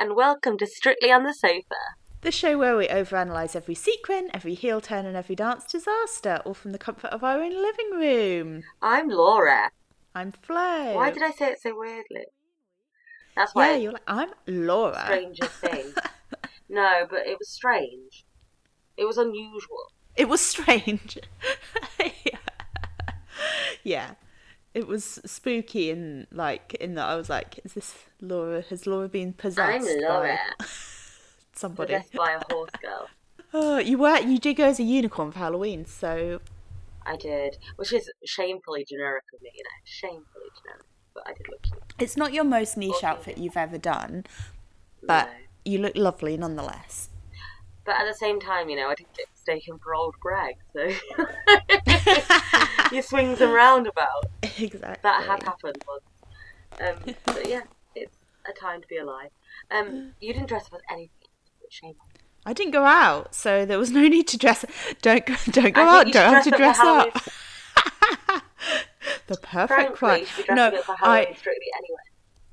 and welcome to Strictly on the Sofa, the show where we overanalyse every sequin, every heel turn and every dance disaster, all from the comfort of our own living room. I'm Laura. I'm Flo. Why did I say it so weirdly? That's why. Yeah, you're like, I'm Laura. Stranger thing. No, but it was strange. It was unusual. It was strange. Yeah. It was spooky and like in that I was like, is this Laura? Has Laura been possessed? I'm Laura. By somebody. Possessed by a horse girl. Oh, you did go as a unicorn for Halloween, so I did, which is shamefully generic of me, you know, but I did look cute. It's not your most niche outfit you've ever done, but no. You look lovely nonetheless. But at the same time, you know, I didn't get mistaken for old Greg, so you swing some roundabout. Exactly. That had happened once. But yeah, it's a time to be alive. You didn't dress up as anything. Shame. I didn't go out, so there was no need to dress. Don't go out. Don't have to dress up. The perfect crime. No, Strictly anyway.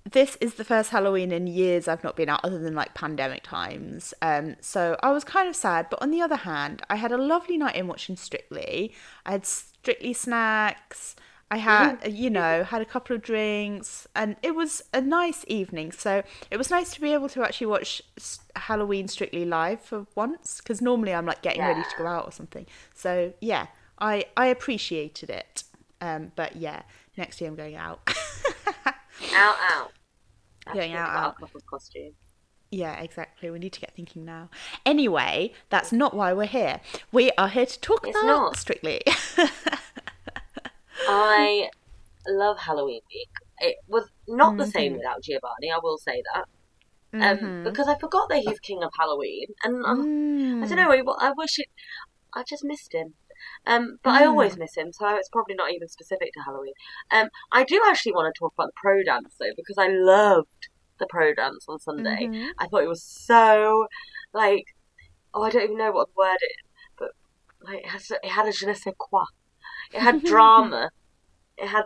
This is the first Halloween in years I've not been out, other than like pandemic times. So I was kind of sad, but on the other hand, I had a lovely night in watching Strictly. I had Strictly snacks. I had, had a couple of drinks, and it was a nice evening. So it was nice to be able to actually watch Halloween Strictly live for once, because normally I'm like getting ready to go out or something. So yeah, I appreciated it. But yeah, next year I'm going out. out. Going out. A couple of costumes. Yeah, exactly. We need to get thinking now. Anyway, that's not why we're here. We are here to talk about Strictly. I love Halloween week. It was not the same without Giovanni, I will say that. Because I forgot that he's king of Halloween. And I don't know, I wish it... I just missed him. But I always miss him, so it's probably not even specific to Halloween. I do actually want to talk about the pro dance, though, because I loved the pro dance on Sunday. I thought it was so, like... Oh, I don't even know what the word is. But like, it had a je ne sais quoi. It had drama. It had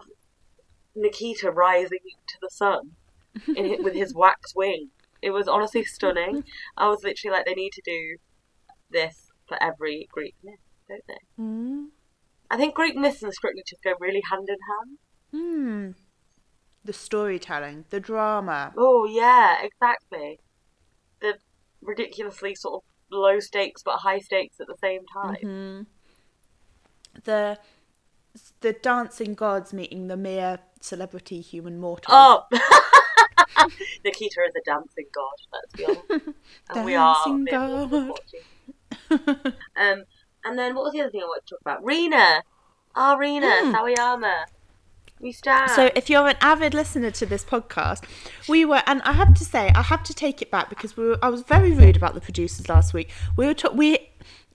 Nikita rising to the sun with his wax wing. It was honestly stunning. I was literally like, they need to do this for every Greek myth, don't they? I think Greek myths and Strictly just go really hand in hand. The storytelling, the drama. Oh, yeah, exactly. The ridiculously sort of low stakes but high stakes at the same time. The dancing gods meeting the mere celebrity human mortal. Oh! Nikita is a dancing god, let's be honest. And we are. Dancing god. And then what was the other thing I wanted to talk about? Rina! Ah, Rina Sawayama. We stand. So if you're an avid listener to this podcast, we were, and I have to say, I have to take it back because I was very rude about the producers last week. We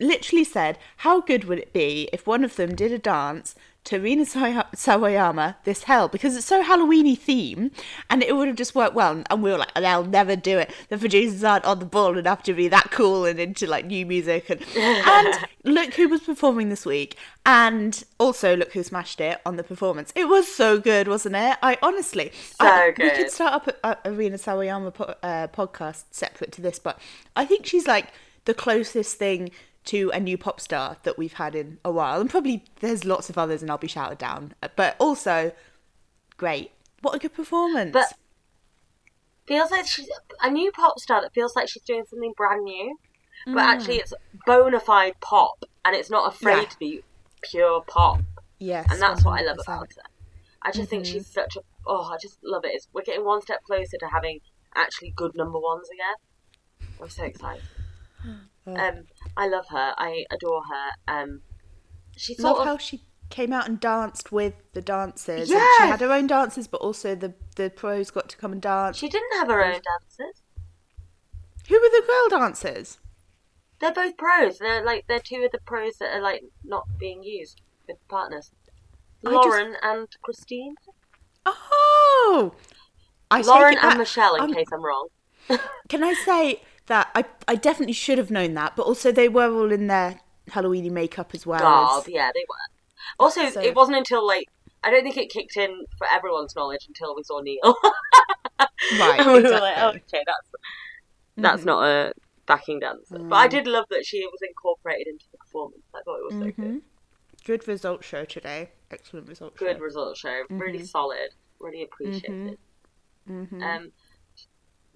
literally said, how good would it be if one of them did a dance to Rina Sawayama, This Hell, because it's so Halloweeny theme, and it would have just worked well. And we were like, they'll never do it. The producers aren't on the ball enough to be that cool and into like new music. And look who was performing this week, and also look who smashed it on the performance. It was so good, wasn't it? I honestly, good. We could start up a Rina Sawayama podcast separate to this, but I think she's like the closest thing to a new pop star that we've had in a while, and probably there's lots of others and I'll be shouted down, but also great. What a good performance. But feels like she's a new pop star that feels like she's doing something brand new, but actually it's bona fide pop, and it's not afraid to be pure pop. Yes, and that's 100%. What I love about her. I just think she's such a I just love it. We're getting one step closer to having actually good number ones again. I'm so excited. I love her. I adore her. She sort of how she came out and danced with the dancers. Yeah, she had her own dancers, but also the pros got to come and dance. She didn't have her own dancers. Who were the girl dancers? They're both pros. They're two of the pros that are like not being used with partners, Lauren and Christine. Oh, Lauren and Michelle. In case I'm wrong, can I say? That I definitely should have known that, but also they were all in their Halloweeny makeup as well. Yeah, they were. Also, it wasn't until I don't think it kicked in for everyone's knowledge until we saw Neil. Right, exactly. We were like, okay, that's That's not a backing dancer. But I did love that she was incorporated into the performance. I thought it was so good. Good result show today. Excellent result show. Good result show. Really solid. Really appreciated. Do you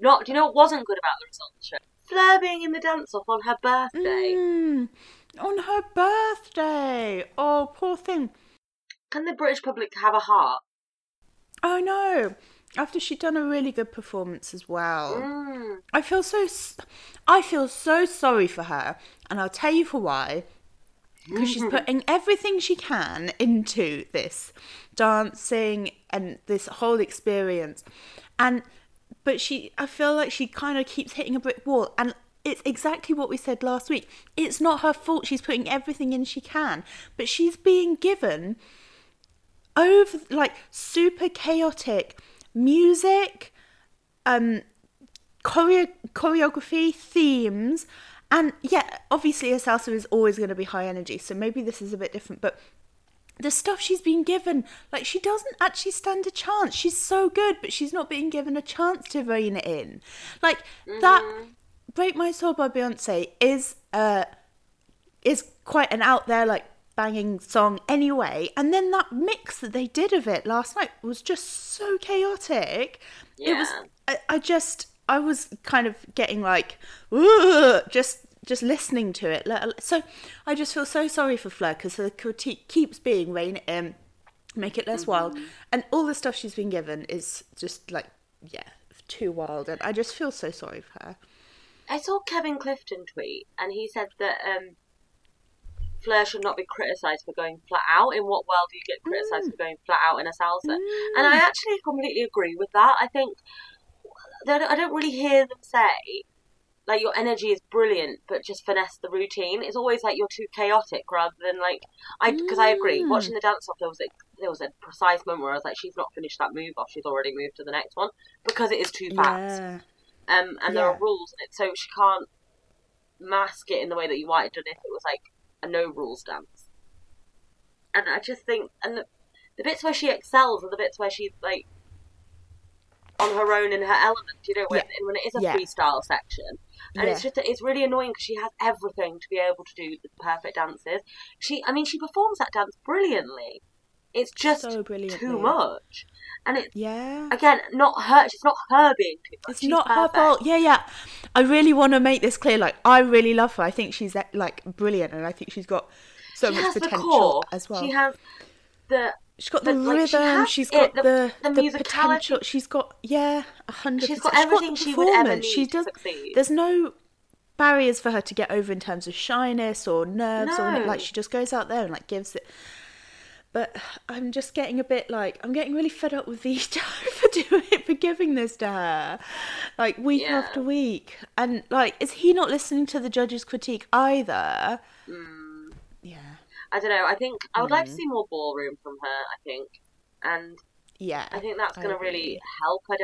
know what wasn't good about the result show? Fleur being in the dance-off on her birthday. On her birthday. Oh, poor thing. Can the British public have a heart? Oh, no. After she'd done a really good performance as well. I feel so sorry for her. And I'll tell you for why. Because she's putting everything she can into this dancing and this whole experience. But I feel like she kind of keeps hitting a brick wall. And it's exactly what we said last week. It's not her fault. She's putting everything in she can. But she's being given super chaotic music, choreography, themes, and obviously a salsa is always going to be high energy, so maybe this is a bit different, but the stuff she's been given, she doesn't actually stand a chance. She's so good, but she's not being given a chance to rein it in. That Break My Soul by Beyonce is quite an out there banging song anyway, and then that mix that they did of it last night was just so chaotic. It was I was kind of getting just listening to it, so I just feel so sorry for Fleur, because the critique keeps being rein it in, make it less wild, and all the stuff she's been given is just too wild, and I just feel so sorry for her. I saw Kevin Clifton tweet and he said that Fleur should not be criticised for going flat out. In what world do you get criticised for going flat out in a salsa? And I actually completely agree with that. I think I don't really hear them say, your energy is brilliant, but just finesse the routine. It's always you're too chaotic, rather than because I agree. Watching the dance off, there was a precise moment where I was she's not finished that move off. She's already moved to the next one because it is too fast. There are rules in it, so she can't mask it in the way that you might have done if it was a no-rules dance. And I just think... And the bits where she excels are the bits where she's, on her own in her element, when it is a freestyle section. And it's really annoying because she has everything to be able to do the perfect dances. She performs that dance brilliantly. It's just so too much. And it's, again, not her. It's not her being too much. It's not her fault. Yeah. I really want to make this clear. I really love her. I think she's brilliant, and I think she's got so much potential as well. She has the... She's got the rhythm. She's got the musicality. She's got 100%. She's got everything she would ever need to succeed. There's no barriers for her to get over in terms of shyness or nerves or she just goes out there and gives it. But I'm just getting a bit I'm getting really fed up with Vito for giving this to her, week after week. And is he not listening to the judges' critique either? Yeah. I don't know. I think I would like to see more ballroom from her. I think, and I think that's going to really help. I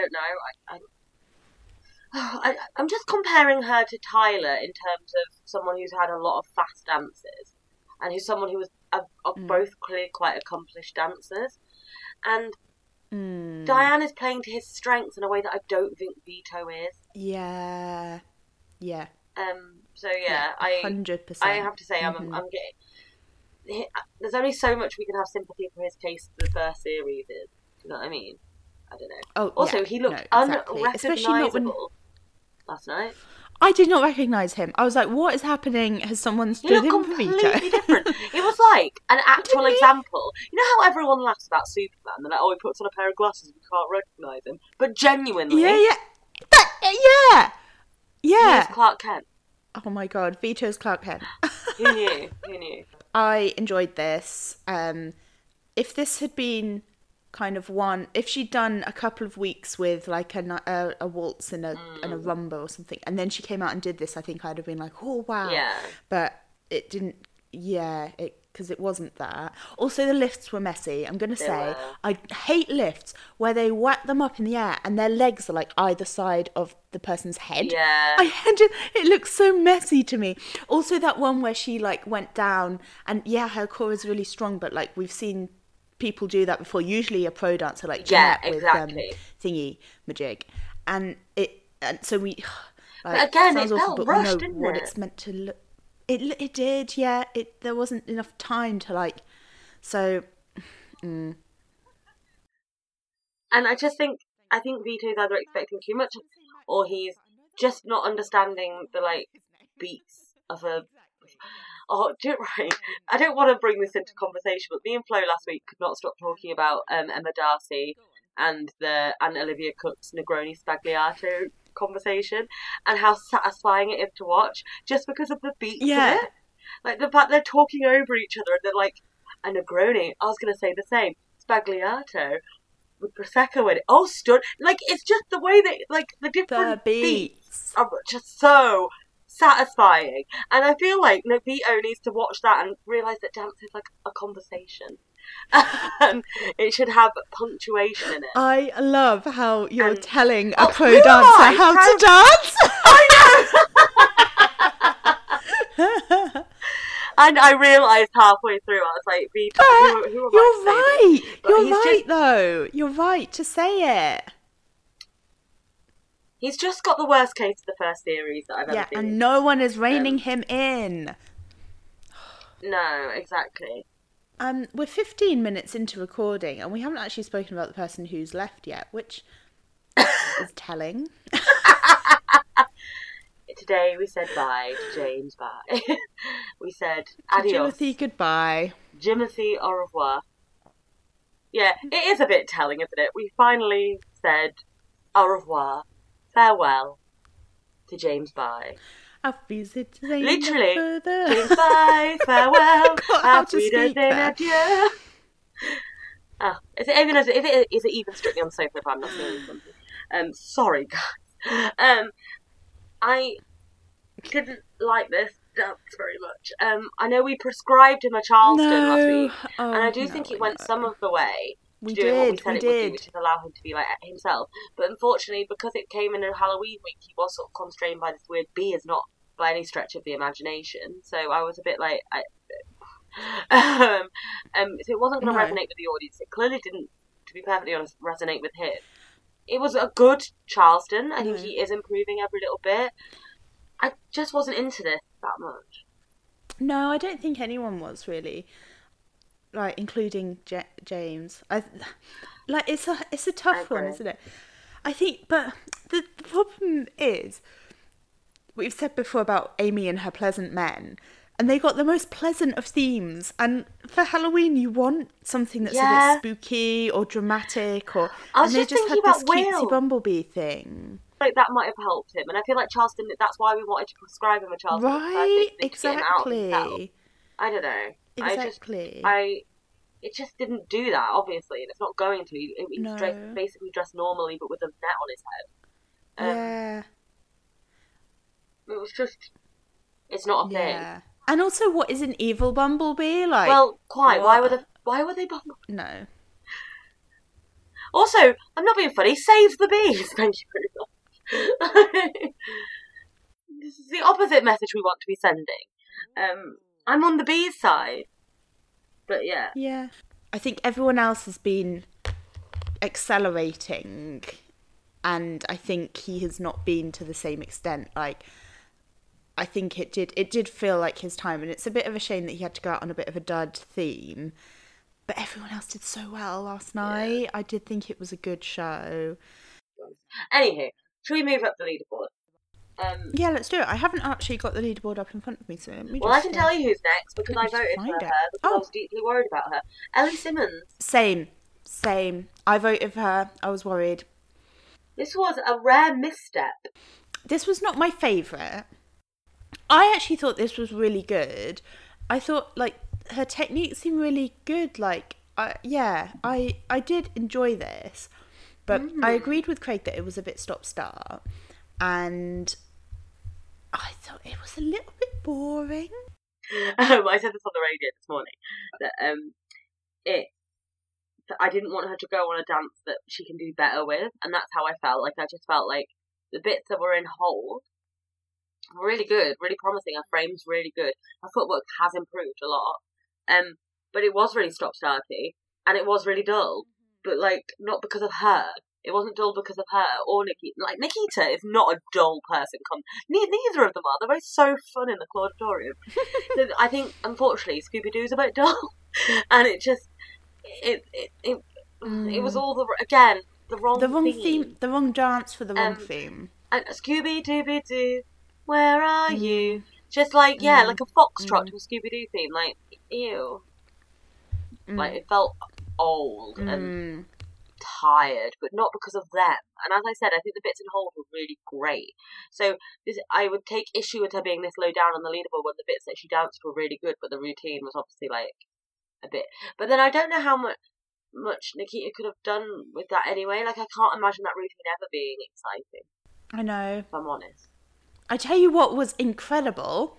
don't know. I'm just comparing her to Tyler in terms of someone who's had a lot of fast dances, and who's someone who was. Are both clearly quite accomplished dancers, and Diane is playing to his strengths in a way that I don't think Vito is. So I 100%. I have to say, I'm getting. There's only so much we can have sympathy for his case for the first series. Is, you know what I mean? I don't know. Oh, also, he looked unrecognisable last night. I did not recognise him. I was like, what is happening? Has someone stood in for Vito? He looked completely different. It was an actual example. You know how everyone laughs about Superman? They're like, oh, he puts on a pair of glasses, we can't recognise him. But genuinely... Yeah. He's Clark Kent. Oh my God, Vito's Clark Kent. Who knew? I enjoyed this. If this had been... kind of one, if she'd done a couple of weeks with a waltz and a rumba or something, and then she came out and did this, I think I'd have been oh wow, but it didn't, because it wasn't that. Also, the lifts were messy. I'm gonna say I hate lifts where they whack them up in the air and their legs are either side of the person's head. It looks so messy to me. Also, that one where she went down, and her core is really strong, but we've seen people do that before, usually a pro dancer Jeanette with thingy majig, and so we Like, again, it felt rushed, didn't it? What it's meant to look. It did, yeah. There wasn't enough time to like. So. Mm. And I think Vito's either expecting too much, or he's just not understanding the like beats of a. Oh, right. I don't want to bring this into conversation, but me and Flo last week could not stop talking about Emma Darcy and the Anne Olivia Cook's Negroni Spagliato conversation, and how satisfying it is to watch just because of the beats of it. Like the fact they're talking over each other and they're like, a Negroni, I was going to say the same, Spagliato with Prosecco in it. Oh, stud. Like, it's just the way that, like, the different beats are just so satisfying. And I feel like Vito needs to watch that and realise that dance is like a conversation. And it should have punctuation in it. I love how you're telling a pro dancer how to dance. I know. And I realised halfway through, I was like, Vito, who am I? You're right to say it. He's just got the worst case of the first series that I've ever seen. Yeah, and no one is reining him in. No, exactly. We're 15 minutes into recording, and we haven't actually spoken about the person who's left yet, which is telling. Today we said bye to James Bye. We said adios. Timothy, goodbye. Jimothy, au revoir. Yeah, it is a bit telling, isn't it? We finally said au revoir, farewell to James Bye. Literally, James Bye, farewell, auf Wiedersehen, adieu. Oh, is it even Strictly on the Sofa if I'm not doing something? Sorry, guys. I didn't like this dance very much. I know we prescribed him a Charleston last week, and I do think it went some of the way to doing what we said it would do, which is allow him to be like himself. But unfortunately, because it came in a Halloween week, he was sort of constrained by this weird B is not by any stretch of the imagination. So I was a bit like, so it wasn't going to resonate with the audience. It clearly didn't, to be perfectly honest, resonate with him. It was a good Charleston. I think he is improving every little bit. I just wasn't into this that much. No, I don't think anyone was really, like, including James. It's a tough one, isn't it? I think, but the problem is, we've said before about Amy and her pleasant men, and they got the most pleasant of themes. And for Halloween, you want something that's a bit spooky or dramatic, or they just had this cutesy bumblebee thing. Like that might have helped him, and I feel like Charleston. That's why we wanted to prescribe him a Charleston. Right? Exactly. I don't know. Exactly. It just didn't do that, obviously, and it's not going to. He's basically dressed normally, but with a net on his head. It was just. It's not a thing. And also, what is an evil bumblebee like? Well, quite. Why were they bumblebees? No. Also, I'm not being funny. Save the bees. Thank you very much. This is the opposite message we want to be sending. I'm on the bees side, but yeah. Yeah. I think everyone else has been accelerating, and I think he has not been to the same extent. Like. I think it did feel like his time, and it's a bit of a shame that he had to go out on a bit of a dud theme, but everyone else did so well last night. I did think it was a good show. Anywho, should we move up the leaderboard? Yeah, let's do it. I haven't actually got the leaderboard up in front of me, so I can tell you who's next, because I voted for her because I was deeply worried about her. Ellie Simmons. Same. I voted for her. I was worried. This was a rare misstep. This was not my favourite. I actually thought this was really good. I thought, like, her technique seemed really good. Like, I did enjoy this. But I agreed with Craig that it was a bit stop-start. And I thought it was a little bit boring. I said this on the radio this morning. That I didn't want her to go on a dance that she can do better with. And that's how I felt. Like, I just felt like the bits that were in hold really good, really promising. Her frame's really good. Her footwork has improved a lot. But it was really stop-starty, and it was really dull. But, like, not because of her. It wasn't dull because of her or Nikita. Like, Nikita is not a dull person. Neither of them are. They're both so fun in the auditorium. I think, unfortunately, Scooby-Doo's a bit dull. And it just... It was all the wrong theme. The wrong dance for the wrong theme. And Scooby-Dooby-Doo, where are you? Just like, like a foxtrot to a Scooby-Doo theme. Like, ew. Like, it felt old and tired, but not because of them. And as I said, I think the bits in Hold were really great. So I would take issue with her being this low down on the leaderboard when the bits that she danced were really good, but the routine was obviously, like, a bit... But then I don't know how much Nikita could have done with that anyway. Like, I can't imagine that routine ever being exciting. I know. If I'm honest. I tell you what was incredible...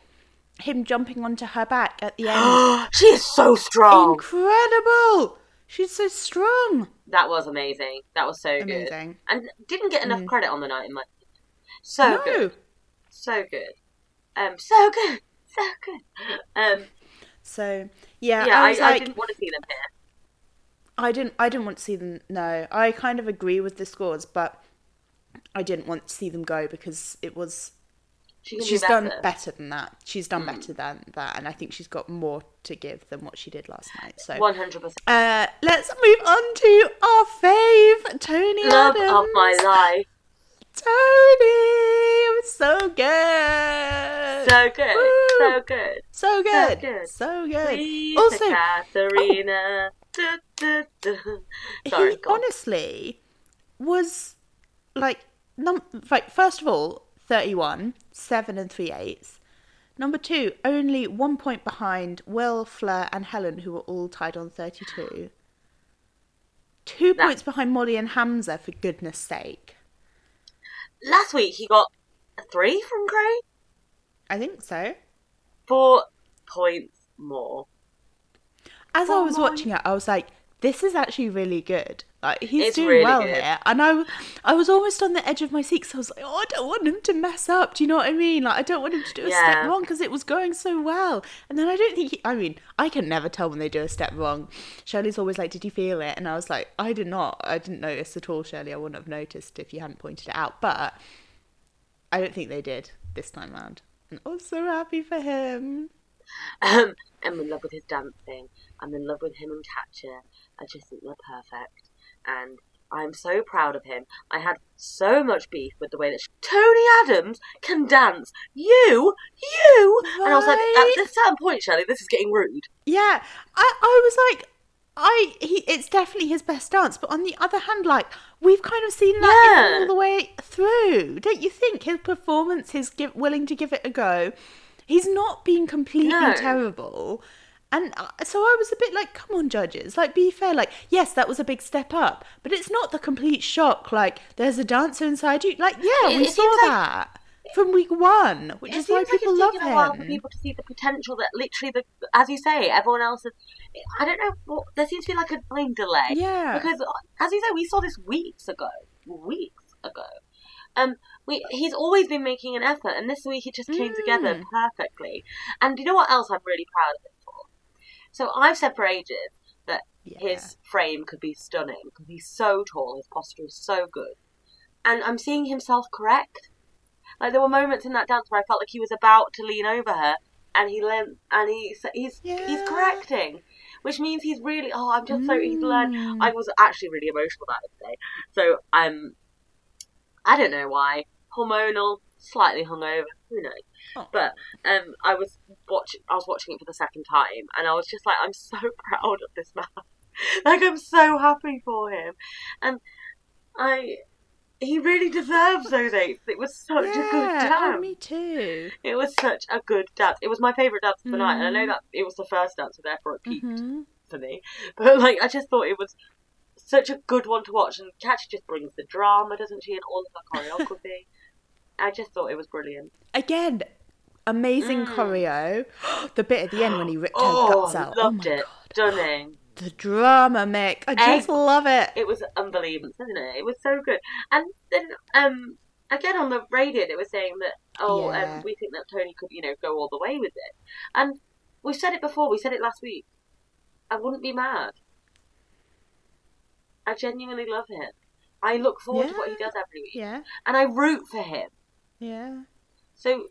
him jumping onto her back at the end. She is so strong. Incredible. She's so strong. That was amazing. That was so amazing. Good. And didn't get enough credit on the night in my opinion. Good. So good. So good. I didn't want to see them here. I didn't want to see them. No, I kind of agree with the scores, but I didn't want to see them go because it was... She's done better than that. She's done better than that. And I think she's got more to give than what she did last night. So 100%. Let's move on to our fave, Tony Adams. Love of my life. Tony! So good! So good. Woo. So good. So good. So good. So good. Lisa also, Katharina. Oh. Sorry, he honestly was like... first of all, 31, 7 3/8. Number two, only 1 point behind Will, Fleur and Helen, who were all tied on 32. 2 points behind Molly and Hamza, for goodness sake. Last week he got 3 from Craig? I think so. 4 points more. As I was watching it, I was like, this is actually really good. Like, he's doing really well here. And I was almost on the edge of my seat because I was like, oh, I don't want him to mess up. Do you know what I mean? Like, I don't want him to do a step wrong because it was going so well. And then I don't think I can never tell when they do a step wrong. Shirley's always like, did you feel it? And I was like, I did not. I didn't notice at all, Shirley. I wouldn't have noticed if you hadn't pointed it out. But I don't think they did this time round. And I was so happy for him. I'm in love with his dancing. I'm in love with him and Katya. I just think they're perfect. And I'm so proud of him. I had so much beef with the way that Tony Adams can dance. You! Right? And I was like, at a certain point, Shirley, this is getting rude. Yeah, I was like, it's definitely his best dance. But on the other hand, like, we've kind of seen that all the way through. Don't you think? His performance, his willing to give it a go. He's not been completely terrible. And so I was a bit like, come on, judges, like, be fair. Like, yes, that was a big step up, but it's not the complete shock. Like, there's a dancer inside you. Like, yeah, we saw that from week one, which is why people love him. It's taken a while for people to see the potential that literally, as you say, everyone else is. I don't know. There seems to be like a time delay. Yeah. Because, as you say, we saw this weeks ago. He's always been making an effort, and this week it just came together perfectly. And you know what else I'm really proud of? So I've said for ages that his frame could be stunning because he's so tall, his posture is so good. And I'm seeing himself correct. Like, there were moments in that dance where I felt like he was about to lean over her and he leant and he's correcting, which means he's really, he's learned. I was actually really emotional that day. So I don't know why, hormonal, slightly hungover, who knows? But I was watching it for the second time, and I was just like, I'm so proud of this man. Like, I'm so happy for him, and he really deserves those 8s. It was such a good dance. Oh, me too. It was such a good dance. It was my favourite dance of the night, and I know that it was the first dance, so therefore it peaked for me. But like, I just thought it was such a good one to watch, and Katya just brings the drama, doesn't she, and all of her choreography. I just thought it was brilliant. Again, amazing choreo. The bit at the end when he ripped her guts out. Loved it. God. Stunning. The drama, Mick. I just love it. It was unbelievable, wasn't it? It was so good. And then, again, on the radio, they were saying that, we think that Tony could, go all the way with it. And we've said it before. We said it last week. I wouldn't be mad. I genuinely love him. I look forward to what he does every week. Yeah. And I root for him. Yeah. So,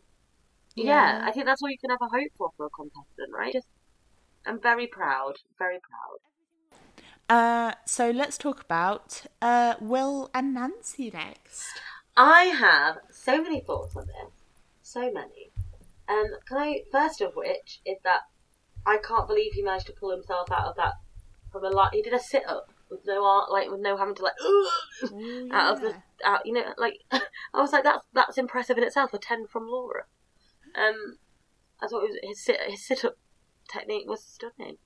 yeah, I think that's all you can ever hope for a contestant, right? Just, I'm very proud. Very proud. So let's talk about Will and Nancy next. I have so many thoughts on this. So many. First of which is that I can't believe he managed to pull himself out of that from a lot. He did a sit up with no art, like with no having to out of the out. You know, like I was like, that's impressive in itself. A 10 from Laura. I thought his sit up technique was stunning.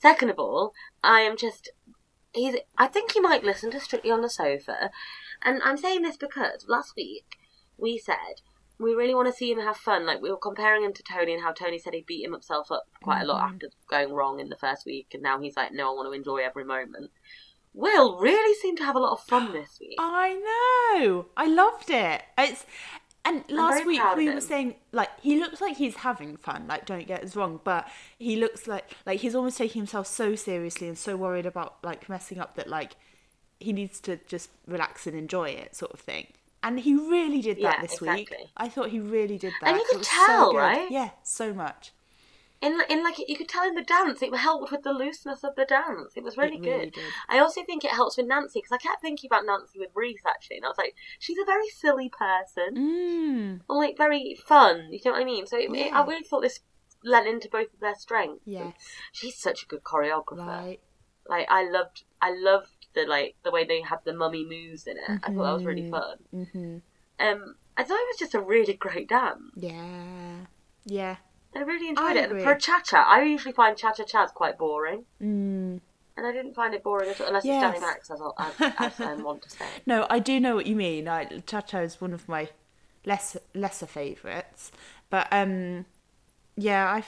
Second of all, I am just I think he might listen to Strictly on the Sofa, and I'm saying this because last week we said we really want to see him have fun. Like, we were comparing him to Tony and how Tony said he beat himself up quite a lot after going wrong in the first week. And now he's like, no, I want to enjoy every moment. Will really seemed to have a lot of fun this week. I know. I loved it. And last week we were saying, like, he looks like he's having fun. Like, don't get us wrong. But he looks like he's almost taking himself so seriously and so worried about, like, messing up that, like, he needs to just relax and enjoy it sort of thing. And he really did that this week. I thought he really did that. And you could tell, so right? Yeah, so much. In like, you could tell in the dance, it helped with the looseness of the dance. It was really good. Did. I also think it helps with Nancy, because I kept thinking about Nancy with Reese, actually. And I was like, she's a very silly person. Mm. Or, like, very fun. You know what I mean? So I really thought this lent into both of their strengths. Yes. She's such a good choreographer. Right. Like, I loved the way they had the mummy moves in it. Mm-hmm. I thought that was really fun. Mm-hmm. I thought it was just a really great dance. Yeah. Yeah. I really enjoyed it. And for a cha-cha, I usually find cha-cha-chas quite boring. Mm. And I didn't find it boring at all, unless it's standing backs, as I want to say. No, I do know what you mean. Cha-cha is one of my lesser favourites. But, I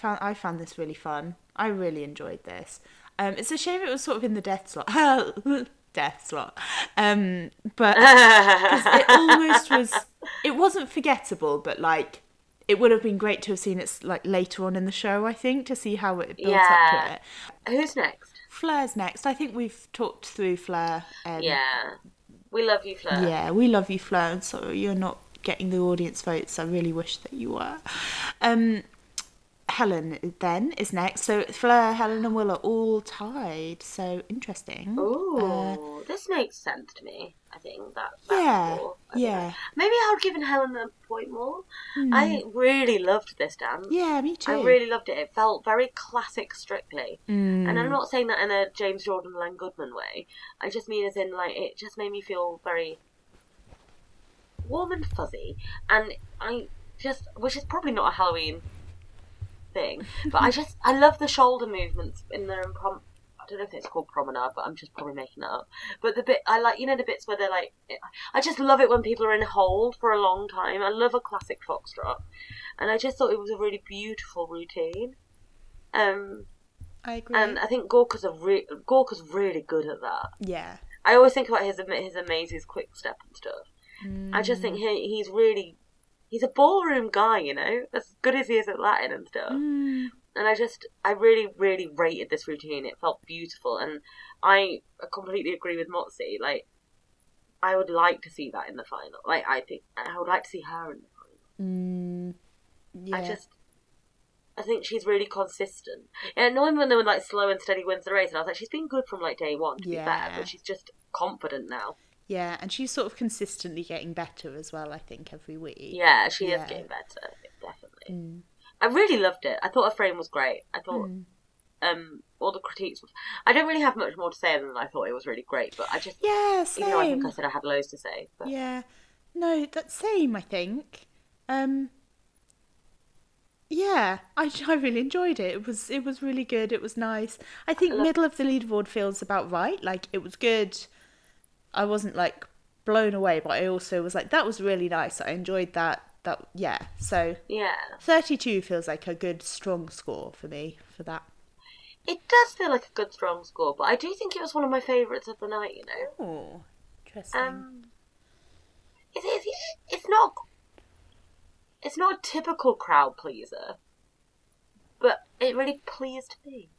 found this really fun. I really enjoyed this. It's a shame it was sort of in the death slot. But it almost was, it wasn't forgettable, but like it would have been great to have seen it like later on in the show, I think, to see how it built up to it. Who's next? Fleur's next. I think we've talked through Fleur. We love you, Fleur. Yeah, we love you, Fleur. And so you're not getting the audience votes. I really wish that you were. Helen then is next. So Fleur, Helen and Will are all tied. So interesting. Oh, this makes sense to me. I think that maybe I would have given Helen a point more. I really loved this dance. Yeah, me too. I really loved it. It felt very classic Strictly. And I'm not saying that in a James Jordan Len Goodman way. I just mean as in, like, it just made me feel very warm and fuzzy. And which is probably not a Halloween thing, but I love the shoulder movements in their impromptu. I don't know if it's called promenade, but I'm just probably making that up. But the bit I like, you know, the bits where they're like, I just love it when people are in hold for a long time. I love a classic foxtrot, and I just thought it was a really beautiful routine. I agree, and I think Gorka's really good at that. Yeah, I always think about his Amazes quick step and stuff. I just think he's really. He's a ballroom guy, you know, as good as he is at Latin and stuff. And I really, really rated this routine. It felt beautiful. And I completely agree with Motsi. Like, I would like to see that in the final. Like, I think I would like to see her in the final. Yeah. I think she's really consistent. And knowing when they were like slow and steady wins the race. And I was like, she's been good from like day one, to be fair. But she's just confident now. Yeah, and she's sort of consistently getting better as well, I think, every week. Yeah, she is getting better, definitely. I really loved it. I thought her frame was great. I thought all the critiques... I don't really have much more to say than I thought it was really great, but I just... Yeah, same. Even though I think I said I had loads to say. But... Yeah. No, that's same, I think. I really enjoyed it. It was really good. It was nice. I think middle of the leaderboard feels about right. Like, it was good... I wasn't like blown away, but I also was like, that was really nice. I enjoyed that. So 32 feels like a good strong score for me for that. It does feel like a good strong score, but I do think it was one of my favourites of the night. You know. Oh, interesting. It's not a typical crowd pleaser, but it really pleased me.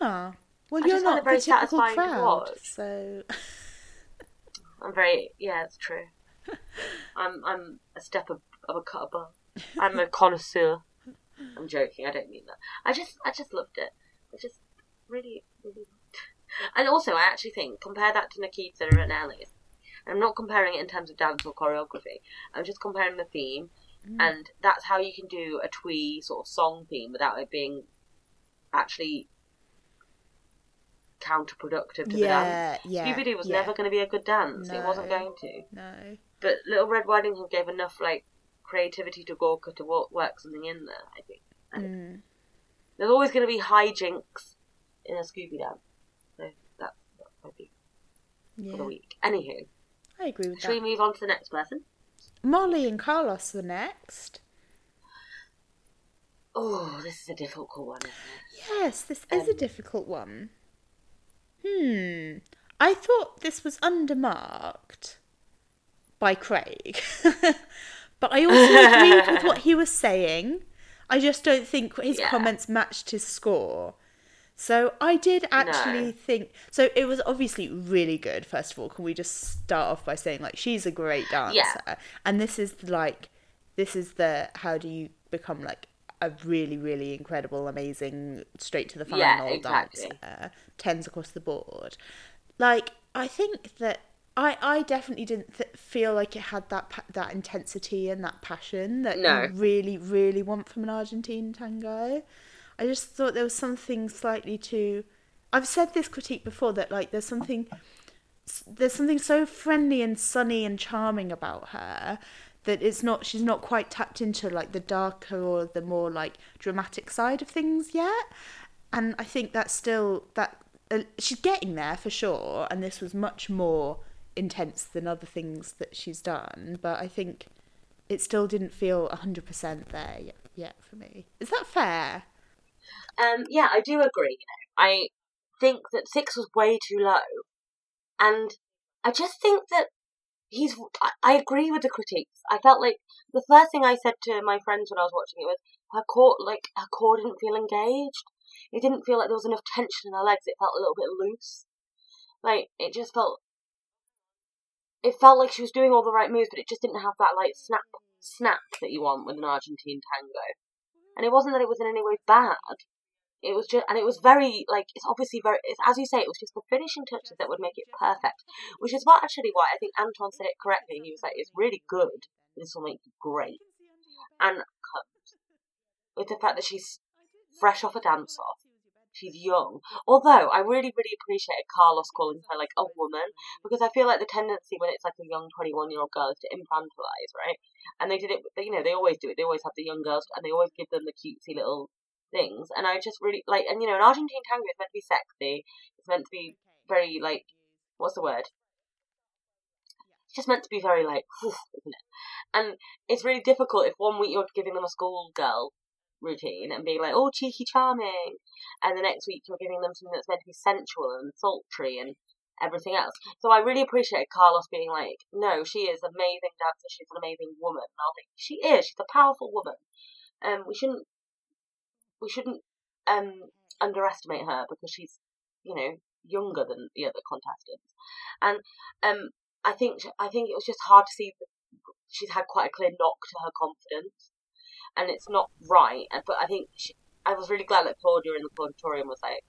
Huh. Well, you're not a very typical crowd, so. Yeah, it's true. I'm a step of a cut above. I'm a connoisseur. I'm joking. I don't mean that. I just loved it. I just really, really loved it. And also, I actually think, compare that to Nikita and Ellie's. I'm not comparing it in terms of dance or choreography. I'm just comparing the theme. Mm. And that's how you can do a twee sort of song theme without it being actually counterproductive to the dance. Scooby-Doo was never going to be a good dance. No, it wasn't going to. No. But Little Red Riding Hood gave enough like creativity to Gorka to work something in there, I think. Mm. There's always going to be hijinks in a Scooby dance. So that's my view for the week. Anywho. I agree with that. Should we move on to the next person? Molly and Carlos are next. Oh, this is a difficult one, isn't it? Yes, this is a difficult one. I thought this was undermarked by Craig. But I also agreed with what he was saying. I just don't think his comments matched his score. So I did actually think... So it was obviously really good, first of all. Can we just start off by saying, like, she's a great dancer. Yeah. And this is, like... This is the... How do you become, like, a really, really incredible, amazing, straight to the final dancer. 10s across the board. Like, I think that... I definitely didn't feel like it had that intensity and that passion that you really, really want from an Argentine tango. I just thought there was something slightly too... I've said this critique before, that like there's something so friendly and sunny and charming about her that she's not quite tapped into like the darker or the more like dramatic side of things yet. And I think that's still... she's getting there for sure, and this was much more... intense than other things that she's done, but I think it still didn't feel 100% there yet for me. Is that fair? Yeah, I do agree. I think that 6 was way too low, and I just think that I agree with the critiques. I felt like the first thing I said to my friends when I was watching it was her core didn't feel engaged. It didn't feel like there was enough tension in her legs. It felt a little bit loose. Like it just felt. It felt like she was doing all the right moves, but it just didn't have that, like, snap that you want with an Argentine tango. And it wasn't that it was in any way bad. It was just, and it was very, like, it's obviously very, it's, as you say, it was just the finishing touches that would make it perfect, which is why I think Anton said it correctly. He was like, it's really good, this will make you great. And with the fact that she's fresh off a dance-off, she's young. Although, I really, really appreciated Carlos calling her, like, a woman, because I feel like the tendency when it's, like, a young 21-year-old girl is to infantilize, right? And they did it, you know, they always do it. They always have the young girls, and they always give them the cutesy little things. And I just really, like, and, you know, an Argentine tango is meant to be sexy. It's meant to be very, like, what's the word? It's just meant to be very, like, isn't it? And it's really difficult if one week you're giving them a schoolgirl routine and being like, oh, cheeky charming, and the next week you're giving them something that's meant to be sensual and sultry and everything else. So I really appreciate Carlos being like, no, she is an amazing dancer, she's an amazing woman. And I was like, she is, she's a powerful woman. We shouldn't underestimate her because she's, you know, younger than the other contestants. And I think it was just hard to see that she's had quite a clear knock to her confidence. And it's not right, but I think I was really glad that Claudia in the auditorium was like,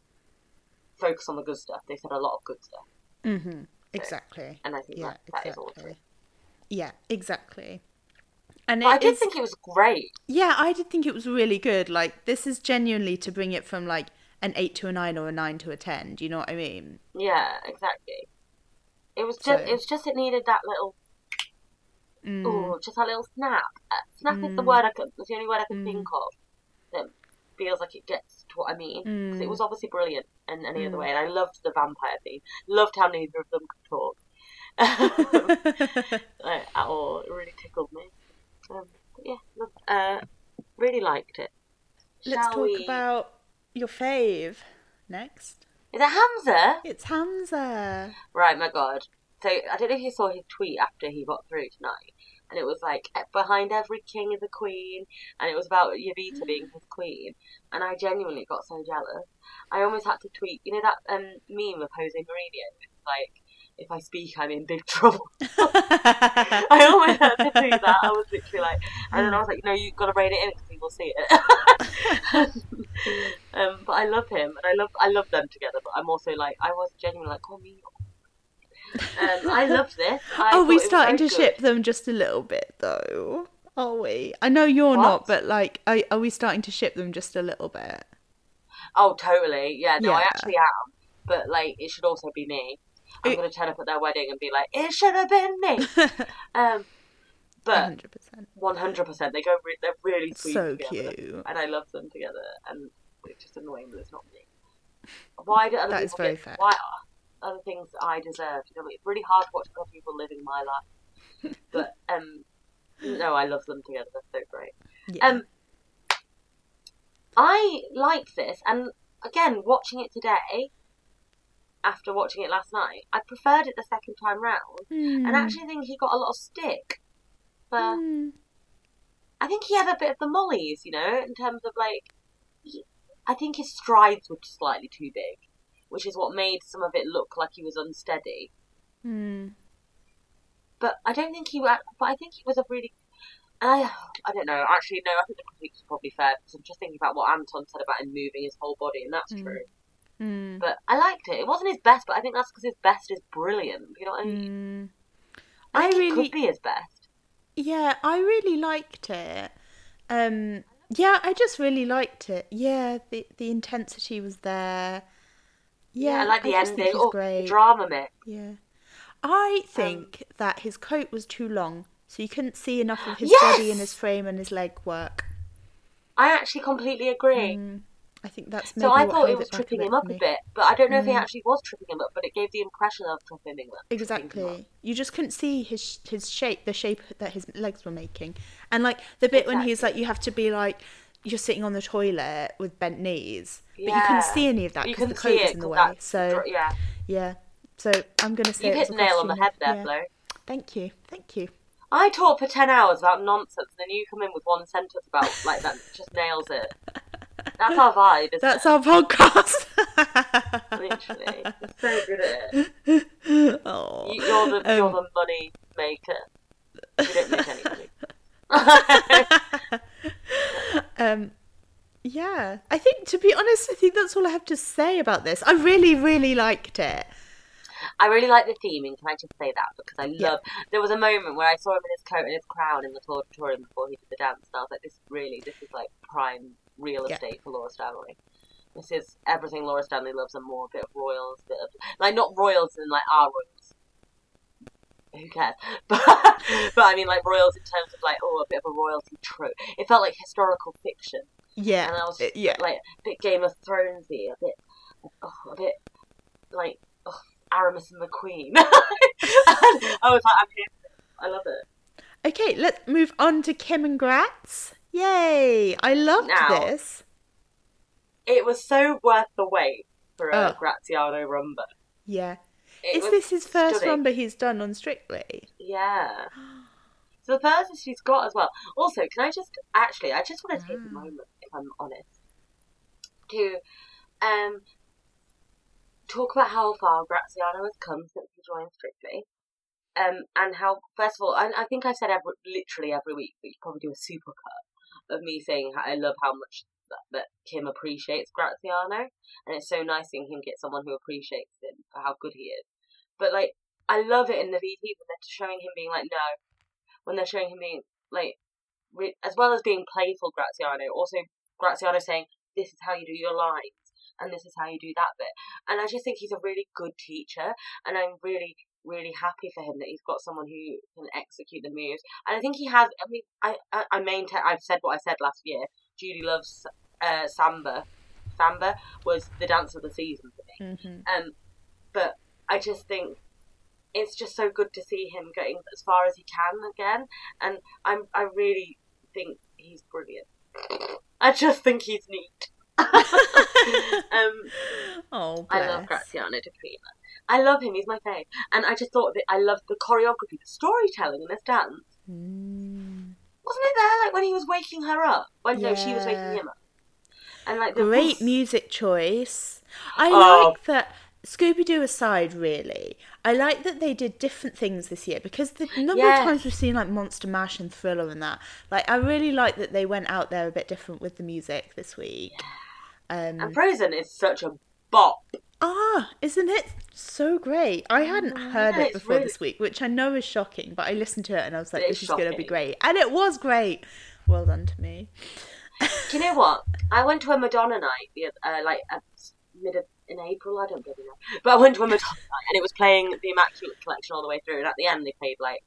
focus on the good stuff. They said a lot of good stuff. Mm-hmm. Exactly. So, and I think that is all true. Yeah, exactly. And I did think it was great. Yeah, I did think it was really good. Like, this is genuinely to bring it from like an 8 to a 9 or a 9 to a 10. Do you know what I mean? Yeah, exactly. It was just, it needed that little... Mm. Oh, just a little snap. Snap is the word I could think of that feels like it gets to what I mean. Because it was obviously brilliant in any other way, and I loved the vampire theme. Loved how neither of them could talk like, at all. It really tickled me. Really liked it. Let's talk about your fave next. Is it Hamza? It's Hamza. Right, my God. So, I don't know if you saw his tweet after he got through tonight. And it was like, behind every king is a queen. And it was about Yovita being his queen. And I genuinely got so jealous. I almost had to tweet, you know that meme of Jose Mourinho? It's like, if I speak, I'm in big trouble. I always had to do that. I was literally like, and then I was like, no, you've got to rein it in because people see it. But I love him, and I love them together. But I'm also like, I was genuinely like, call me. I love this. We're starting to ship them just a little bit, though, are we? I know you're not, but like, are we starting to ship them just a little bit? Oh, totally. Yeah, no, yeah. I actually am. But like, it should also be me. I'm going to turn up at their wedding and be like, it should have been me. But 100%, they're really sweet so together, cute, and I love them together. And it's just annoying that it's not me. Why do other people get why are other things I deserve? You know, it's really hard to watch other people living my life. But no, I love them together. They're so great. Yeah. I like this, and again, watching it today. After watching it last night, I preferred it the second time round, and actually think he got a lot of stick for. I think he had a bit of the mollies, you know, in terms of like, I think his strides were slightly too big, which is what made some of it look like he was unsteady. But I don't think he. But I think it was a really. I don't know. Actually, no. I think the critique was probably fair because I'm just thinking about what Anton said about him moving his whole body, and that's true. But I liked it. It wasn't his best, but I think that's because his best is brilliant. You know what I mean? I think it could be his best. Yeah, I really liked it. Yeah, I just really liked it. Yeah, the intensity was there. Yeah, I like the ending. Oh, great. The drama mix. Yeah. I think that his coat was too long, so you couldn't see enough of his body and his frame and his leg work. I actually completely agree. I think that's maybe so. I thought it was tripping him up a bit, but I don't know if he actually was tripping him up. But it gave the impression of tripping him up. Exactly. You just couldn't see his shape, the shape that his legs were making, and like the bit when he's like, you have to be like, you're sitting on the toilet with bent knees, but you couldn't see any of that because the coat was in the way. So yeah. So I'm gonna say you hit nail on the head there, Flo. Thank you. I talk for 10 hours about nonsense, and then you come in with one sentence about like that just nails it. That's our vibe, isn't That's it? Our podcast. Literally. You're so good at it. Oh, you're the money maker. You don't make any money. Yeah. I think, to be honest, I think that's all I have to say about this. I really, really liked it. I really like the theming, can I just say that? Because I love... There was a moment where I saw him in his coat and his crown in the auditorium before he did the dance, and I was like, this is like prime... real estate for Laura Stanley. This is everything Laura Stanley loves and more. A bit of royals, a bit of like not royals and like our royals. Who cares? But I mean like royals in terms of like a bit of a royalty trope. It felt like historical fiction. Yeah, and I was just, like a bit Game of Thronesy, a bit like Aramis and the Queen. And I was like, I'm here for this. I love it. Okay, let's move on to Kim and Gratz. Yay! I loved this. It was so worth the wait for a Graziano rumba. Yeah. Is this his first rumba he's done on Strictly? Yeah. So the first she's got as well. Also, can I just... Actually, I just want to take a moment, if I'm honest, to talk about how far Graziano has come since he joined Strictly. And how, first of all, I think I've said literally every week, but you probably do a super cut of me saying I love how much that Kim appreciates Graziano, and it's so nice seeing him get someone who appreciates him for how good he is. But like, I love it in the VT when they're showing him being like no, when they're showing him being like, as well as being playful Graziano, also Graziano saying this is how you do your lines and this is how you do that bit, and I just think he's a really good teacher, and I'm really, really happy for him that he's got someone who can execute the moves. And I think he has, I mean, I maintain, I've said what I said last year, Judy loves Samba. Samba was the dance of the season for me. But I just think it's just so good to see him getting as far as he can again, and I really think he's brilliant. I just think he's neat. I love Graziano de Prima. I love him, he's my fave. And I just thought that I loved the choreography, the storytelling in this dance. Wasn't it there, like, when he was waking her up? No, she was waking him up. And like the great music choice. I like that Scooby-Doo aside, really, I like that they did different things this year, because the number of times we've seen, like, Monster Mash and Thriller and that, like, I really like that they went out there a bit different with the music this week. And Frozen is such a bop. Ah, isn't it so great? I hadn't heard it before this week, which I know is shocking, but I listened to it and I was like, this is going to be great. And it was great. Well done to me. Do you know what? I went to a Madonna night in April, I don't really know. But I went to a Madonna night and it was playing the Immaculate Collection all the way through, and at the end they played like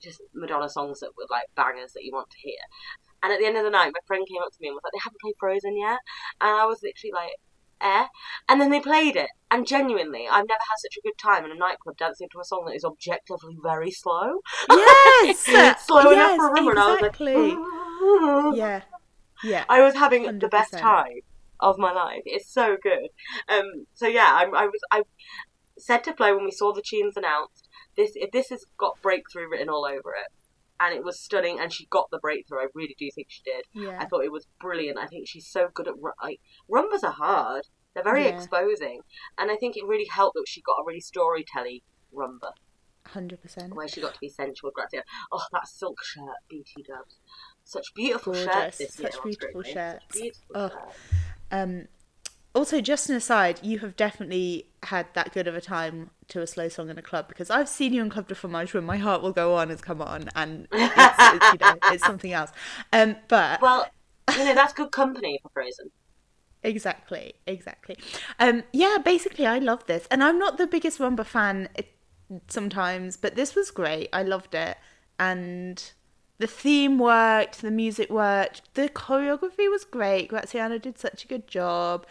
just Madonna songs that were like bangers that you want to hear. And at the end of the night my friend came up to me and was like, they haven't played Frozen yet, and I was literally like, eh? And then they played it, and genuinely I've never had such a good time in a nightclub dancing to a song that is objectively very slow. Yes! Slow enough for a room, exactly. And I was like, yeah. I was having 100%. The best time of my life. It's so good. I said to Flo when we saw the tunes announced, this has got breakthrough written all over it, and it was stunning, and she got the breakthrough. I really do think she did. Yeah. I thought it was brilliant. I think she's so good at rumbas are hard. They're very exposing, and I think it really helped that she got a really storytelling rumba. 100%. Where she got to be sensual, Graziano. Oh, that silk shirt, BT Dubs. Such beautiful shirts this year. Such beautiful shirts. Also, just an aside, you have definitely had that good of a time to a slow song in a club, because I've seen you in Club de Fromage when My Heart Will Go On has come on, and it's it's something else. Well, that's good company for Frozen. Exactly. Basically, I love this. And I'm not the biggest rumba fan sometimes, but this was great. I loved it. And the theme worked, the music worked, the choreography was great. Graziano did such a good job.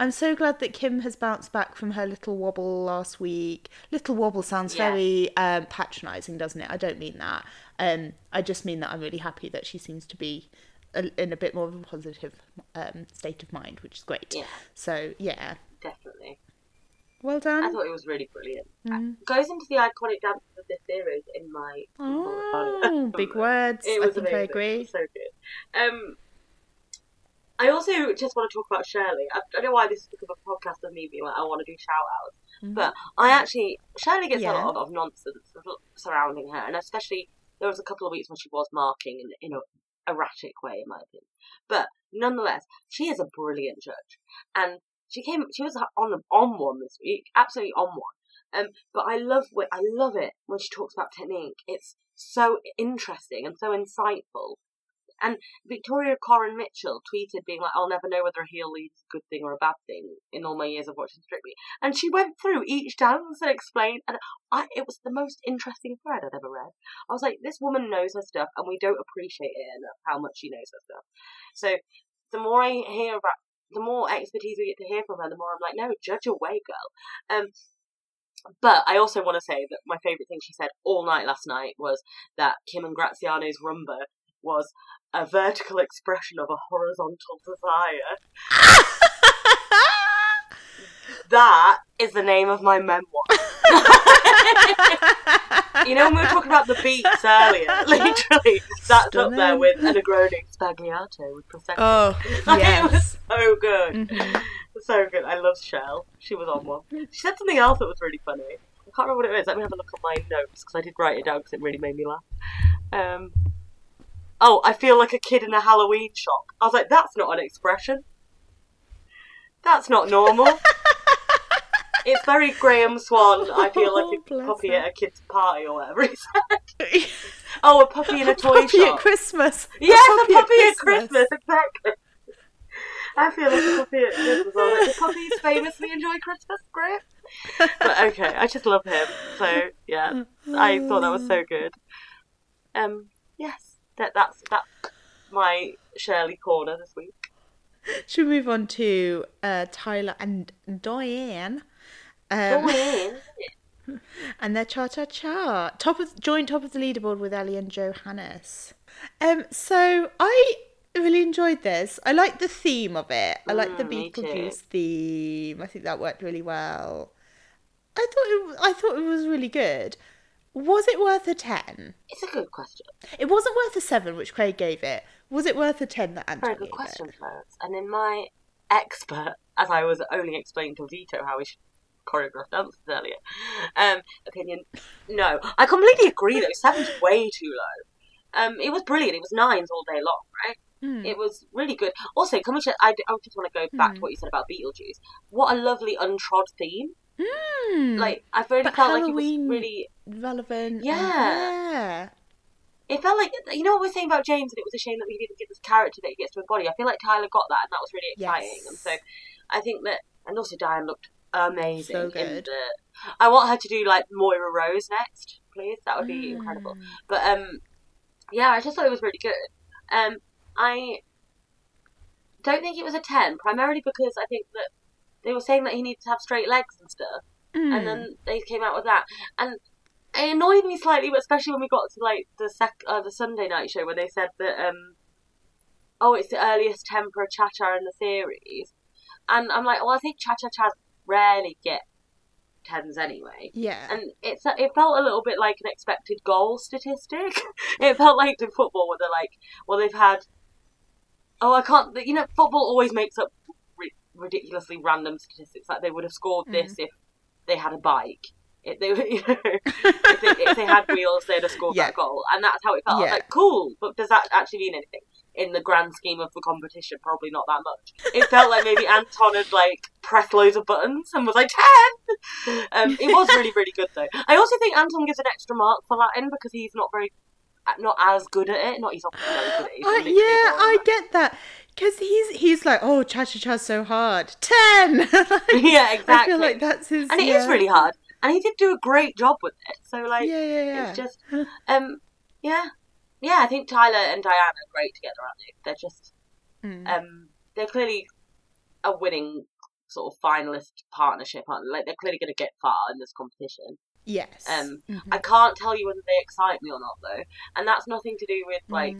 I'm so glad that Kim has bounced back from her little wobble last week. Little wobble sounds very patronising, doesn't it? I don't mean that. I just mean that I'm really happy that she seems to be in a bit more of a positive state of mind, which is great. Yeah. So, yeah. Definitely. Well done. I thought it was really brilliant. Mm. It goes into the iconic dances of this series in my... Oh, big words. It was amazing. I agree. It was so good. I also just want to talk about Shirley. I don't know why this has become a podcast of me being like, I want to do shout-outs. Mm. But Shirley gets a lot of nonsense surrounding her. And especially, there was a couple of weeks when she was marking in an erratic way, in my opinion. But nonetheless, she is a brilliant judge. And... She was on one this week, absolutely on one. But I love it when she talks about technique. It's so interesting and so insightful. And Victoria Corin Mitchell tweeted being like, "I'll never know whether a heel lead is a good thing or a bad thing in all my years of watching Strictly." And she went through each dance and explained, and it was the most interesting thread I'd ever read. I was like, this woman knows her stuff, and we don't appreciate it enough how much she knows her stuff. So the more I hear about. The more expertise we get to hear from her, the more I'm like, no, judge away, girl. But I also want to say that my favourite thing she said all night last night was that Kim and Graziano's rumba was a vertical expression of a horizontal desire. That is the name of my memoir. You know, when we were talking about the beats earlier, literally, that's Stunning. Up there with a Negroni Spagliato with Prosecco. Oh, It was so good. Mm-hmm. So good. I love Shell. She was on one. She said something else that was really funny. I can't remember what it was. Let me have a look at my notes, because I did write it down because it really made me laugh. I feel like a kid in a Halloween shop. I was like, that's not an expression. That's not normal. It's very Graham Swan. I feel like a puppy at a kid's party or whatever he said. A puppy in a toy shop. A puppy at Christmas. Yes, a puppy at Christmas. Exactly. I feel like a puppy at Christmas. Do puppies famously enjoy Christmas, Graham? But okay, I just love him. So yeah, I thought that was so good. Yes, that's my Shirley corner this week. Should we move on to Tyler and Diane? And their cha-cha-cha. Top of the leaderboard with Ellie and Johannes. So I really enjoyed this. I like the theme of it. I like the Beetlejuice theme. I think that worked really well. I thought it was really good. Was it worth a 10? It's a good question. It wasn't worth a 7, which Craig gave it. Was it worth a 10 that Anton gave it? Very good question, folks. And in my expert as I was only explaining to Vito how we should choreograph dances earlier. Opinion, no. I completely agree though, 7's way too low. It was brilliant. It was 9s all day long, right? Mm. It was really good. Also, can we just, I just want to go back to what you said about Beetlejuice. What a lovely untrod theme. Mm. Like, I really felt Halloween, like it was really relevant. Yeah. It felt like, you know what we're saying about James, and it was a shame that we didn't get this character that he gets to embody. I feel like Tyler got that, and that was really exciting. Yes. And so I think that, and also Diane looked amazing. So good. I want her to do like Moira Rose next, please. That would be incredible. But yeah, I just thought it was really good. I don't think it was a 10, primarily because I think that they were saying that he needed to have straight legs and stuff, and then they came out with that, and it annoyed me slightly, but especially when we got to like the Sunday night show when they said that it's the earliest tempo cha-cha in the series, and I'm like, well, I think cha-cha-chas rarely get 10s anyway. Yeah. And it felt a little bit like an expected goal statistic. It felt like in football where they're like, well, they've had... Oh, I can't... You know, football always makes up ridiculously random statistics. Like, they would have scored this if they had a bike. If they had wheels, they'd have scored that goal. And that's how it felt. Yeah. I was like, cool, but does that actually mean anything? In the grand scheme of the competition, probably not that much. It felt like maybe Anton had, like, pressed loads of buttons and was like, 10! It was really, really good, though. I also think Anton gives an extra mark for Latin because he's not as good at it. He's not very good at it. I get that. Because he's like, oh, cha-cha-cha's so hard. 10! Like, yeah, exactly. I feel like that's his... And it is really hard. And he did do a great job with it. So, like, it's just... Yeah, I think Tyler and Diane are great together, aren't they? They're just, they're clearly a winning sort of finalist partnership, aren't they? Like, they're clearly going to get far in this competition. Yes. I can't tell you whether they excite me or not, though. And that's nothing to do with, like,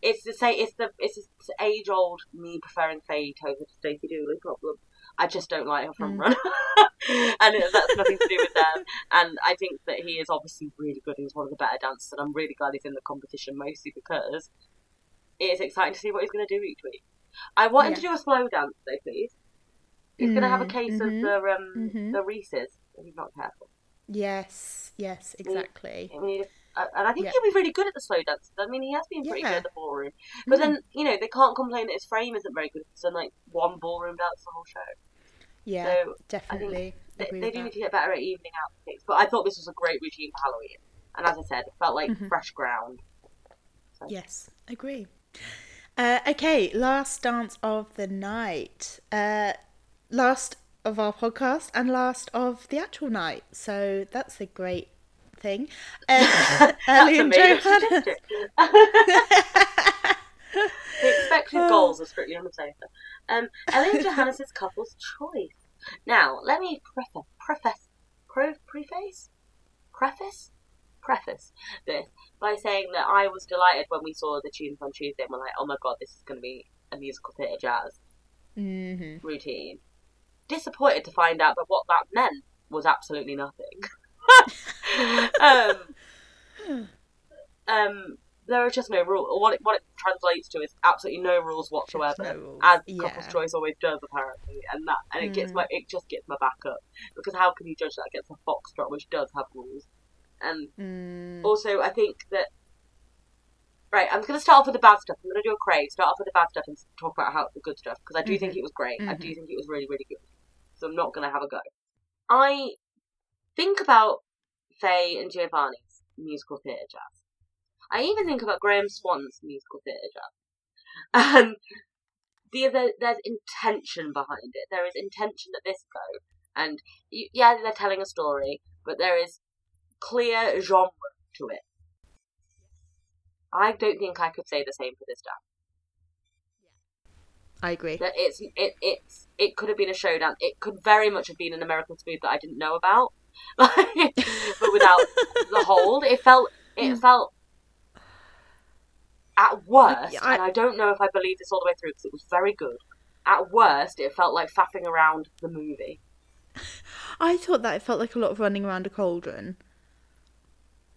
it's the age-old me preferring Faye Tozer to Stacey Dooley problem. I just don't like her from Run. And that's nothing to do with them. And I think that he is obviously really good. He's one of the better dancers. And I'm really glad he's in the competition, mostly because it is exciting to see what he's going to do each week. I want him to do a slow dance, though, please. He's going to have a case of the Reese's, if he's not careful. Yes, exactly. And I think he'll be really good at the slow dances. I mean, he has been pretty good at the ballroom. But then, you know, they can't complain that his frame isn't very good. So, like, one ballroom dance the whole show. Yeah, so definitely. They do need to get better at evening out things. But I thought this was a great routine for Halloween. And as I said, it felt like fresh ground. So. Yes, agree. Okay, last dance of the night. Last of our podcast and last of the actual night. So that's a great thing. Ellie and Johannes. The expected goals are strictly on the sofa. Ellie and Johannes' couple's choice. Now, let me preface this by saying that I was delighted when we saw the tunes on Tuesday and we're like, oh my god, this is going to be a musical theatre jazz routine. Disappointed to find out that what that meant was absolutely nothing. There are just no rules. What it translates to is absolutely no rules whatsoever, as couple's choice always does, apparently. And it just gets my back up, because how can you judge that against a foxtrot, which does have rules? And also, I think that I'm going to start off with the bad stuff. I'm going to do a Craig. Start off with the bad stuff and talk about the good stuff, because I do think it was great. I do think it was really, really good. So I'm not going to have a go. I think about Faye and Giovanni's musical theatre jazz. I even think about Graham Swann's musical theatre jazz. There's intention behind it. There is intention at this go. And, they're telling a story, but there is clear genre to it. I don't think I could say the same for this dance. I agree. That it could have been a showdown. It could very much have been an American Smooth that I didn't know about. But without the hold, it felt... At worst, and I don't know if I believe this all the way through because it was very good. At worst, it felt like faffing around the movie. I thought that it felt like a lot of running around a cauldron.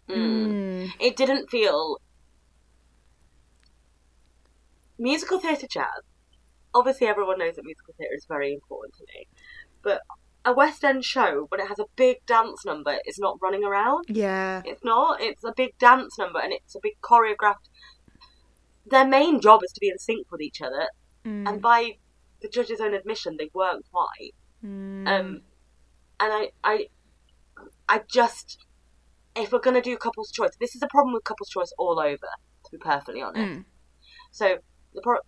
It didn't feel... Musical theatre jazz obviously everyone knows that musical theatre is very important to me, but a West End show, when it has a big dance number, it's not running around. Yeah. It's not. It's a big dance number, and it's a big choreographed... Their main job is to be in sync with each other, and by the judge's own admission, they weren't quite. And I just... If we're going to do couples' choice... This is a problem with couples' choice all over, to be perfectly honest. So...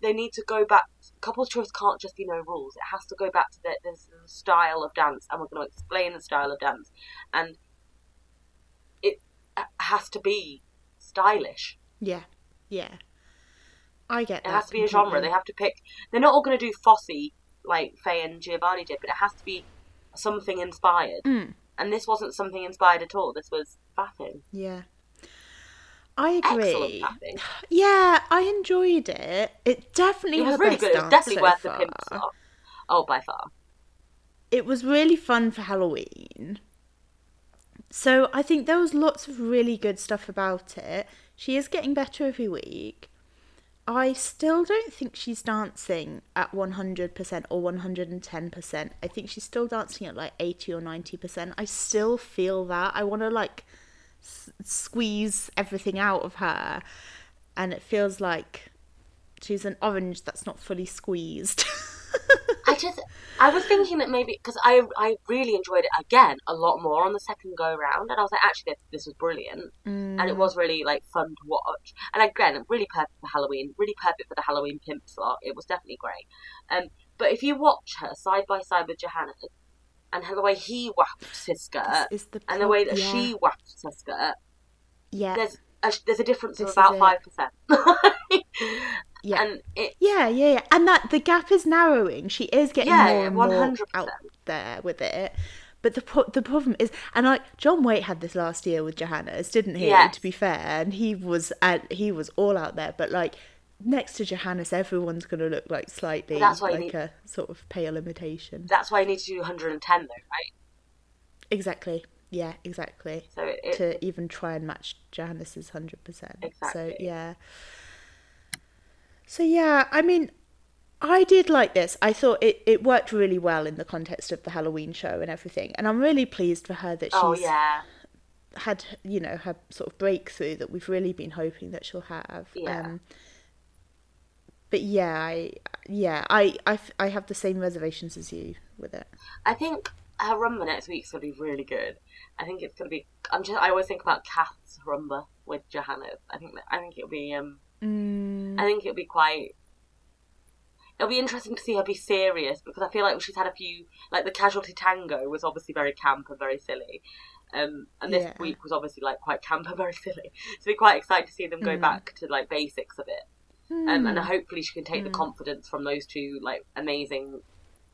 They need to go back. Couples' choice can't just be no rules. It has to go back to this style of dance, and we're going to explain the style of dance. And it has to be stylish. Yeah, yeah. I get that. It has to be a genre. They have to pick. They're not all going to do Fosse like Faye and Giovanni did, but it has to be something inspired. And this wasn't something inspired at all. This was faffing. Yeah. I agree. Excellent, yeah, I enjoyed it. It definitely was her really best good. It was definitely worth the pimp star. Oh, by far. It was really fun for Halloween. So I think there was lots of really good stuff about it. She is getting better every week. I still don't think she's dancing at 100% or 110%. I think she's still dancing at like 80 or 90%. I still feel that. I want to like squeeze everything out of her, and it feels like she's an orange that's not fully squeezed. I was thinking that maybe because I really enjoyed it again a lot more on the second go round, and I was like, actually this was brilliant, and it was really like fun to watch, and again really perfect for Halloween, really perfect for the Halloween pimp slot. It was definitely great. But if you watch her side by side with Johannes, and the way he wafts his skirt, and the way that she wafts her skirt, there's a difference of about 5%. Yeah. And and that the gap is narrowing. She is getting more and more out there with it. But the problem is, and John Waite had this last year with Johannes, didn't he? Yes. To be fair, and he was all out there, but like. Next to Johannes, everyone's going to look like slightly a sort of pale imitation. That's why you need to do 110 though, right? Exactly. Yeah, exactly. So to even try and match Johannes's 100%. Exactly. So, I mean, I did like this. I thought it worked really well in the context of the Halloween show and everything. And I'm really pleased for her that she's... Oh, yeah. had, you know, her sort of breakthrough that we've really been hoping that she'll have. Yeah. But I have the same reservations as you with it. I think her rumba next week's going to be really good. I think it's going to be... I always think about Kath's rumba with Johannes. I think it'll be... I think it'll be quite... It'll be interesting to see her be serious, because I feel like she's had a few... Like, the Casualty Tango was obviously very camp and very silly. And this week was obviously, like, quite camp and very silly. So we're quite excited to see them go back to, like, basics of it. And hopefully she can take the confidence from those two like amazing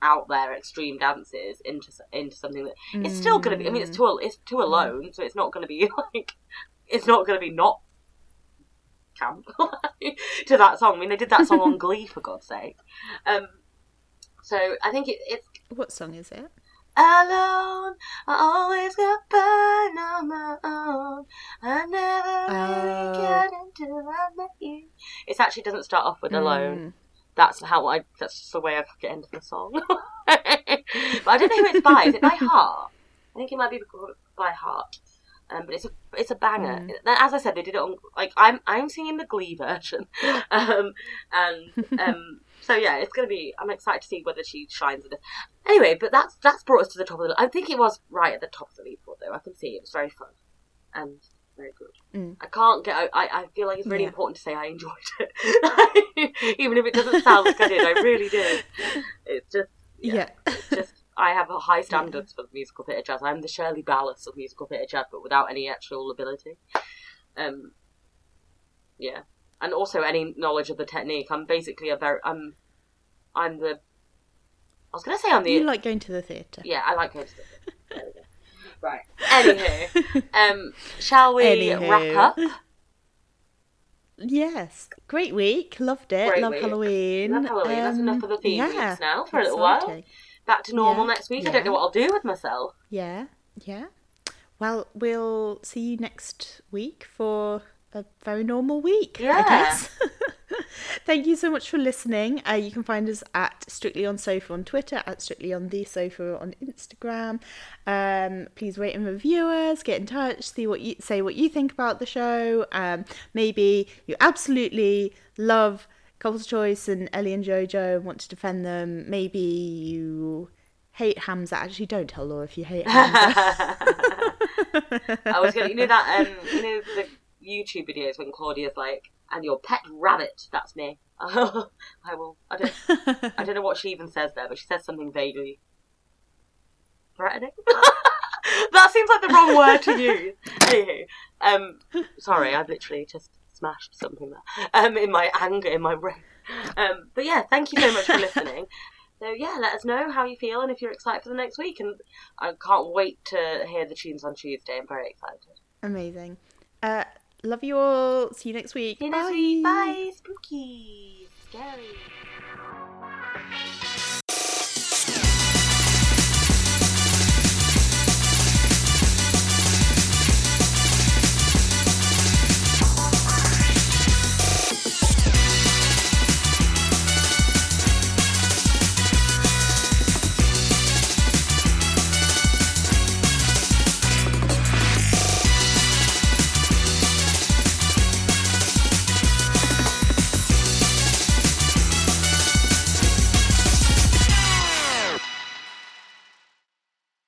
out there extreme dances into something that it's still going to be. I mean, it's too alone, so it's not going to be like not camp to that song. I mean, they did that song on Glee for God's sake. So I think it's what song is it? Alone, I always got burned on my own. I never really cared until I met you. It actually doesn't start off with alone. That's just the way I get into the song. But I don't know who it's by. Is it by Heart? I think it might be by Heart. But it's a banger. As I said, they did it on like I'm singing the Glee version. So yeah, it's going to be... I'm excited to see whether she shines with this. Anyway, but that's brought us to the top of the... I think it was right at the top of the leaderboard, though. I can see it was very fun and very good. I can't get... I feel like it's really important to say I enjoyed it. Even if it doesn't sound like I did, I really did. It's just... It's just I have high standards for musical theatre jazz. I'm the Shirley Ballas of musical theatre jazz, but without any actual ability. And also any knowledge of the technique. I'm basically You like going to the theatre. Yeah, I like going to the theatre. There we go. Right. Anywho, shall we wrap up? Yes. Great week. Loved it. Halloween. Love Halloween. That's enough for the theme weeks now for a little while. Back to normal next week. Yeah. I don't know what I'll do with myself. Yeah. Yeah. Well, we'll see you next week for... a very normal week, I guess. Thank you so much for listening. You can find us at Strictly on Sofa on Twitter, at Strictly on the Sofa on Instagram. Please rate and review us. Get in touch. Say what you think about the show. Maybe you absolutely love Couples Choice and Ellie and JoJo and want to defend them. Maybe you hate Hamza. Actually, don't tell Laura if you hate Hamza. I was going to, the YouTube videos when Claudia's like, and your pet rabbit, that's me. I don't know what she even says there, but she says something vaguely threatening. That seems like the wrong word to use. Anywho, sorry, I've literally just smashed something there in my anger, in my brain. But yeah, thank you so much for listening. So yeah, let us know how you feel and if you're excited for the next week. And I can't wait to hear the tunes on Tuesday. I'm very excited. Amazing. Love you all. See you next week. Bye. Bye. Spooky. Scary.